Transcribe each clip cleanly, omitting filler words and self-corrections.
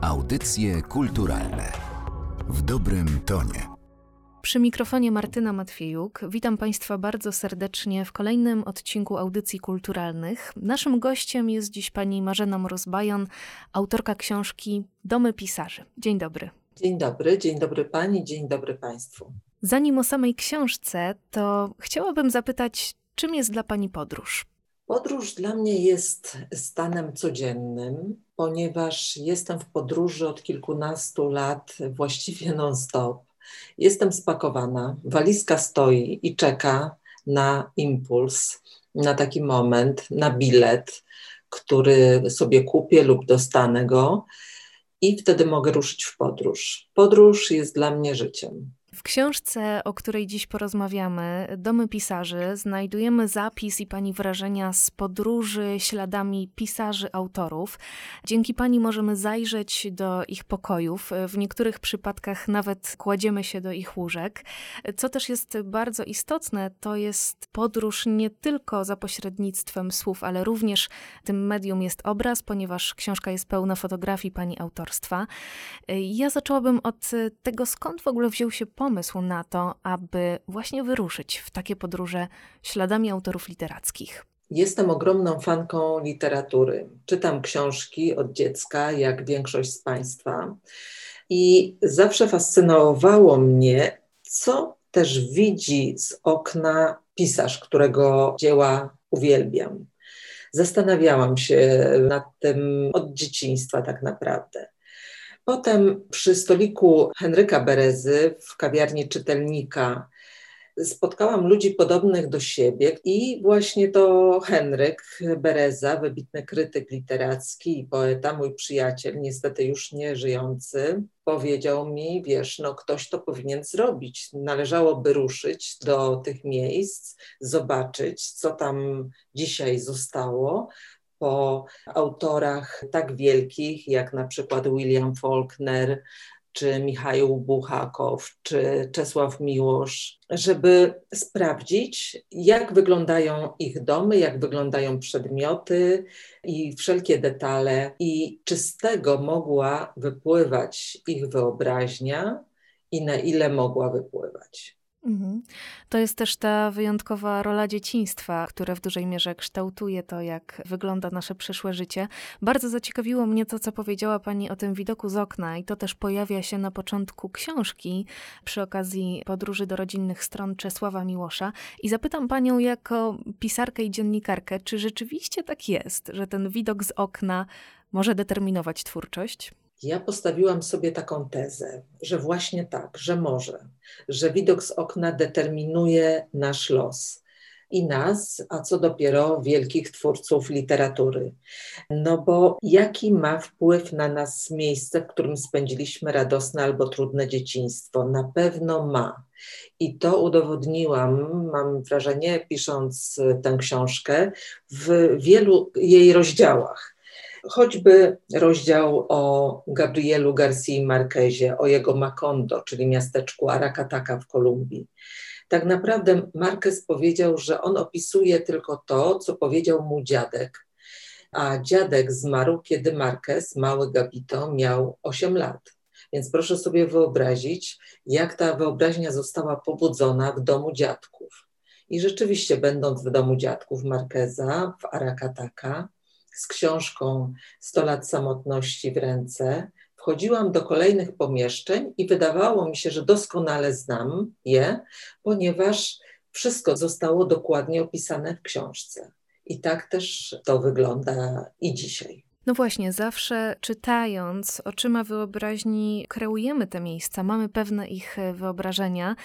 Audycje kulturalne w dobrym tonie. Przy mikrofonie Martyna Matwiejuk. Witam Państwa bardzo serdecznie w kolejnym odcinku Audycji Kulturalnych. Naszym gościem jest dziś pani Marzena Mróz-Bajon, autorka książki Domy Pisarzy. Dzień dobry. Dzień dobry pani, dzień dobry Państwu. Zanim o samej książce, to chciałabym zapytać, czym jest dla pani podróż? Podróż dla mnie jest stanem codziennym, ponieważ jestem w podróży od kilkunastu lat właściwie non-stop. Jestem spakowana, walizka stoi i czeka na impuls, na taki moment, na bilet, który sobie kupię lub dostanę go i wtedy mogę ruszyć w podróż. Podróż jest dla mnie życiem. W książce, o której dziś porozmawiamy, Domy Pisarzy, znajdujemy zapis i pani wrażenia z podróży śladami pisarzy, autorów. Dzięki pani możemy zajrzeć do ich pokojów, w niektórych przypadkach nawet kładziemy się do ich łóżek. Co też jest bardzo istotne, to jest podróż nie tylko za pośrednictwem słów, ale również tym medium jest obraz, ponieważ książka jest pełna fotografii pani autorstwa. Ja zaczęłabym od tego, skąd w ogóle wziął się pomysł na to, aby właśnie wyruszyć w takie podróże śladami autorów literackich. Jestem ogromną fanką literatury. Czytam książki od dziecka, jak większość z Państwa. I zawsze fascynowało mnie, co też widzi z okna pisarz, którego dzieła uwielbiam. Zastanawiałam się nad tym od dzieciństwa tak naprawdę. Potem przy stoliku Henryka Berezy w kawiarni Czytelnika spotkałam ludzi podobnych do siebie i właśnie to Henryk Bereza, wybitny krytyk literacki i poeta, mój przyjaciel, niestety już nie żyjący, powiedział mi, wiesz, ktoś to powinien zrobić. Należałoby ruszyć do tych miejsc, zobaczyć, co tam dzisiaj zostało po autorach tak wielkich jak na przykład William Faulkner, czy Michał Bułhakow, czy Czesław Miłosz, żeby sprawdzić, jak wyglądają ich domy, jak wyglądają przedmioty i wszelkie detale i czy z tego mogła wypływać ich wyobraźnia i na ile mogła wypływać. To jest też ta wyjątkowa rola dzieciństwa, które w dużej mierze kształtuje to, jak wygląda nasze przyszłe życie. Bardzo zaciekawiło mnie to, co powiedziała pani o tym widoku z okna i to też pojawia się na początku książki przy okazji podróży do rodzinnych stron Czesława Miłosza i zapytam panią jako pisarkę i dziennikarkę, czy rzeczywiście tak jest, że ten widok z okna może determinować twórczość? Ja postawiłam sobie taką tezę, że właśnie tak, że może, że widok z okna determinuje nasz los i nas, a co dopiero wielkich twórców literatury. Bo jaki ma wpływ na nas miejsce, w którym spędziliśmy radosne albo trudne dzieciństwo? Na pewno ma. I to udowodniłam, mam wrażenie, pisząc tę książkę, w wielu jej rozdziałach. Choćby rozdział o Gabrielu Garcii Márquezie, o jego Macondo, czyli miasteczku Arakataka w Kolumbii. Tak naprawdę Márquez powiedział, że on opisuje tylko to, co powiedział mu dziadek. A dziadek zmarł, kiedy Márquez, mały Gabito, miał 8 lat. Więc proszę sobie wyobrazić, jak ta wyobraźnia została pobudzona w domu dziadków. I rzeczywiście, będąc w domu dziadków Márqueza w Arakataka, z książką „Sto lat samotności” w ręce, wchodziłam do kolejnych pomieszczeń i wydawało mi się, że doskonale znam je, ponieważ wszystko zostało dokładnie opisane w książce. I tak też to wygląda i dzisiaj. No właśnie, zawsze czytając oczyma wyobraźni kreujemy te miejsca, mamy pewne ich wyobrażenia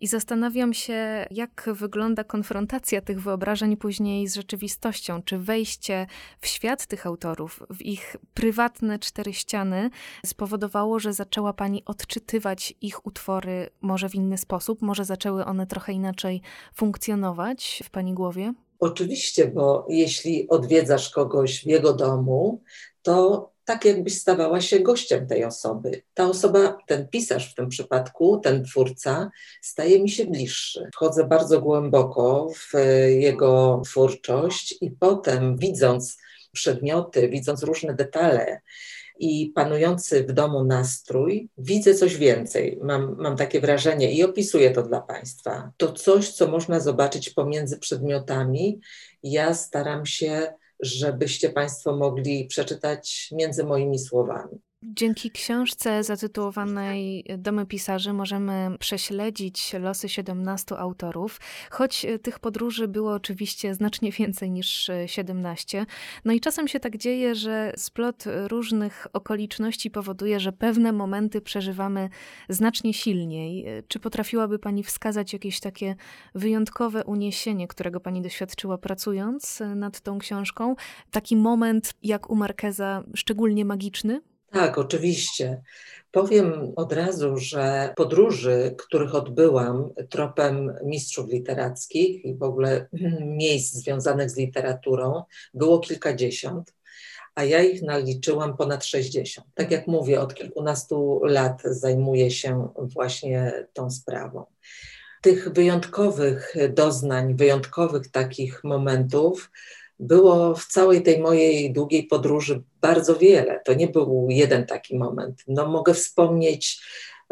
i zastanawiam się, jak wygląda konfrontacja tych wyobrażeń później z rzeczywistością, czy wejście w świat tych autorów, w ich prywatne cztery ściany spowodowało, że zaczęła pani odczytywać ich utwory może w inny sposób, może zaczęły one trochę inaczej funkcjonować w pani głowie? Oczywiście, bo jeśli odwiedzasz kogoś w jego domu, to tak jakbyś stawała się gościem tej osoby. Ta osoba, ten pisarz w tym przypadku, ten twórca, staje mi się bliższy. Wchodzę bardzo głęboko w jego twórczość i potem, widząc przedmioty, widząc różne detale, i panujący w domu nastrój, widzę coś więcej. Mam takie wrażenie i opisuję to dla Państwa. To coś, co można zobaczyć pomiędzy przedmiotami. Ja staram się, żebyście Państwo mogli przeczytać między moimi słowami. Dzięki książce zatytułowanej Domy Pisarzy możemy prześledzić losy 17 autorów, choć tych podróży było oczywiście znacznie więcej niż 17. No i czasem się tak dzieje, że splot różnych okoliczności powoduje, że pewne momenty przeżywamy znacznie silniej. Czy potrafiłaby Pani wskazać jakieś takie wyjątkowe uniesienie, którego Pani doświadczyła pracując nad tą książką? Taki moment jak u Márqueza szczególnie magiczny? Tak, oczywiście. Powiem od razu, że podróży, których odbyłam tropem mistrzów literackich i w ogóle miejsc związanych z literaturą, było kilkadziesiąt, a ja ich naliczyłam ponad 60. Tak jak mówię, od kilkunastu lat zajmuję się właśnie tą sprawą. Tych wyjątkowych doznań, wyjątkowych takich momentów było w całej tej mojej długiej podróży bardzo wiele. To nie był jeden taki moment. No, mogę wspomnieć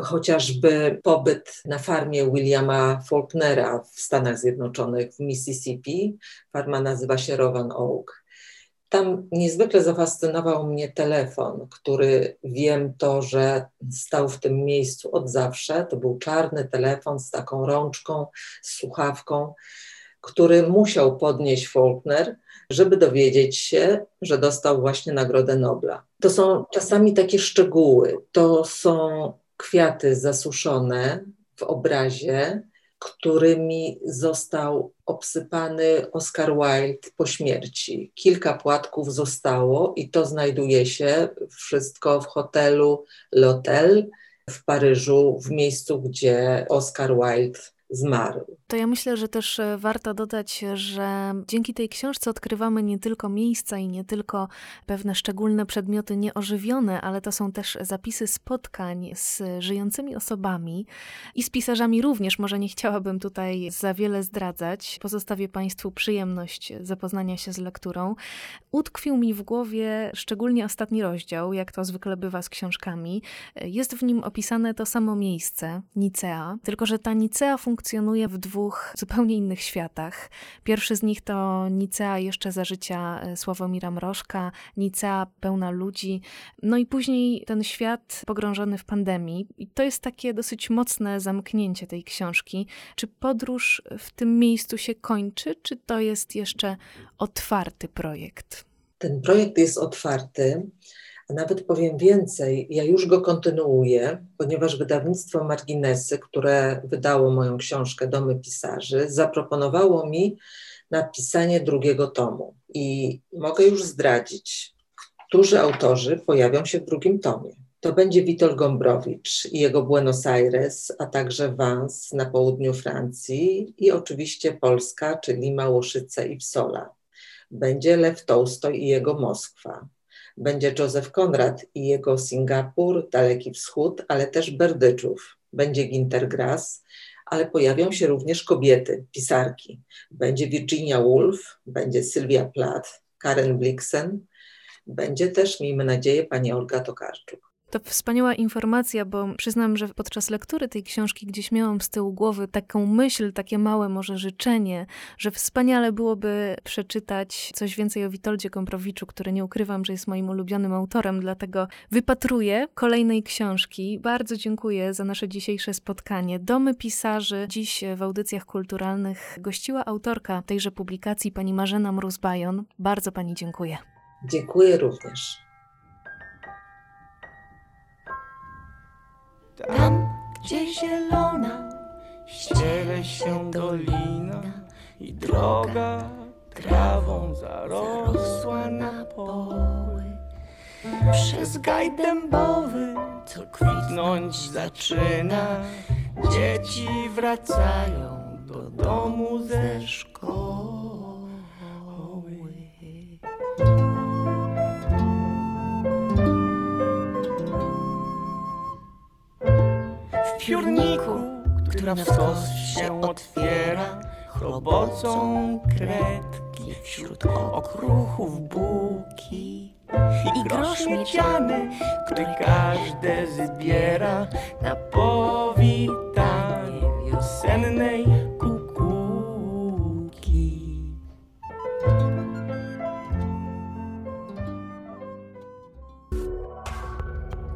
chociażby pobyt na farmie Williama Faulknera w Stanach Zjednoczonych, w Mississippi. Farma nazywa się Rowan Oak. Tam niezwykle zafascynował mnie telefon, który wiem to, że stał w tym miejscu od zawsze. To był czarny telefon z taką rączką, z słuchawką, który musiał podnieść Faulkner, żeby dowiedzieć się, że dostał właśnie Nagrodę Nobla. To są czasami takie szczegóły. To są kwiaty zasuszone w obrazie, którymi został obsypany Oscar Wilde po śmierci. Kilka płatków zostało i to znajduje się wszystko w hotelu L'Hotel w Paryżu, w miejscu, gdzie Oscar Wilde zmarł. To ja myślę, że też warto dodać, że dzięki tej książce odkrywamy nie tylko miejsca i nie tylko pewne szczególne przedmioty nieożywione, ale to są też zapisy spotkań z żyjącymi osobami i z pisarzami również. Może nie chciałabym tutaj za wiele zdradzać. Pozostawię Państwu przyjemność zapoznania się z lekturą. Utkwił mi w głowie szczególnie ostatni rozdział, jak to zwykle bywa z książkami. Jest w nim opisane to samo miejsce, Nicea, tylko że ta Nicea funkcjonuje w dwóch zupełnie innych światach. Pierwszy z nich to Nicea jeszcze za życia Sławomira Mrożka, Nicea pełna ludzi, no i później ten świat pogrążony w pandemii. I to jest takie dosyć mocne zamknięcie tej książki. Czy podróż w tym miejscu się kończy, czy to jest jeszcze otwarty projekt? Ten projekt jest otwarty, a nawet powiem więcej, ja już go kontynuuję, ponieważ wydawnictwo Marginesy, które wydało moją książkę Domy Pisarzy, zaproponowało mi napisanie drugiego tomu. I mogę już zdradzić, którzy autorzy pojawią się w drugim tomie. To będzie Witold Gombrowicz i jego Buenos Aires, a także Vans na południu Francji i oczywiście Polska, czyli Małoszyce i Psola. Będzie Lew Tołstoj i jego Moskwa. Będzie Joseph Conrad i jego Singapur, Daleki Wschód, ale też Berdyczów. Będzie Ginter Grass, ale pojawią się również kobiety, pisarki. Będzie Virginia Woolf, będzie Sylwia Plath, Karen Blixen, będzie też, miejmy nadzieję, pani Olga Tokarczuk. To wspaniała informacja, bo przyznam, że podczas lektury tej książki gdzieś miałam z tyłu głowy taką myśl, takie małe może życzenie, że wspaniale byłoby przeczytać coś więcej o Witoldzie Gombrowiczu, który nie ukrywam, że jest moim ulubionym autorem, dlatego wypatruję kolejnej książki. Bardzo dziękuję za nasze dzisiejsze spotkanie. Domy Pisarzy. Dziś w audycjach kulturalnych gościła autorka tejże publikacji, pani Marzena Mróz-Bajon. Bardzo pani dziękuję. Dziękuję również. Tam, gdzie zielona ściele się dolina i droga trawą zarosła na poły, przez gaj dębowy, co kwitnąć zaczyna, dzieci wracają do domu ze szkoły. W piórniku, która wskos się otwiera, chrobocą kredki wśród okruchów bułki. i grosz miedziany, który każde zbiera na powitanie wiosennej kukułki.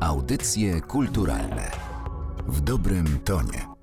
Audycje kulturalne w dobrym tonie.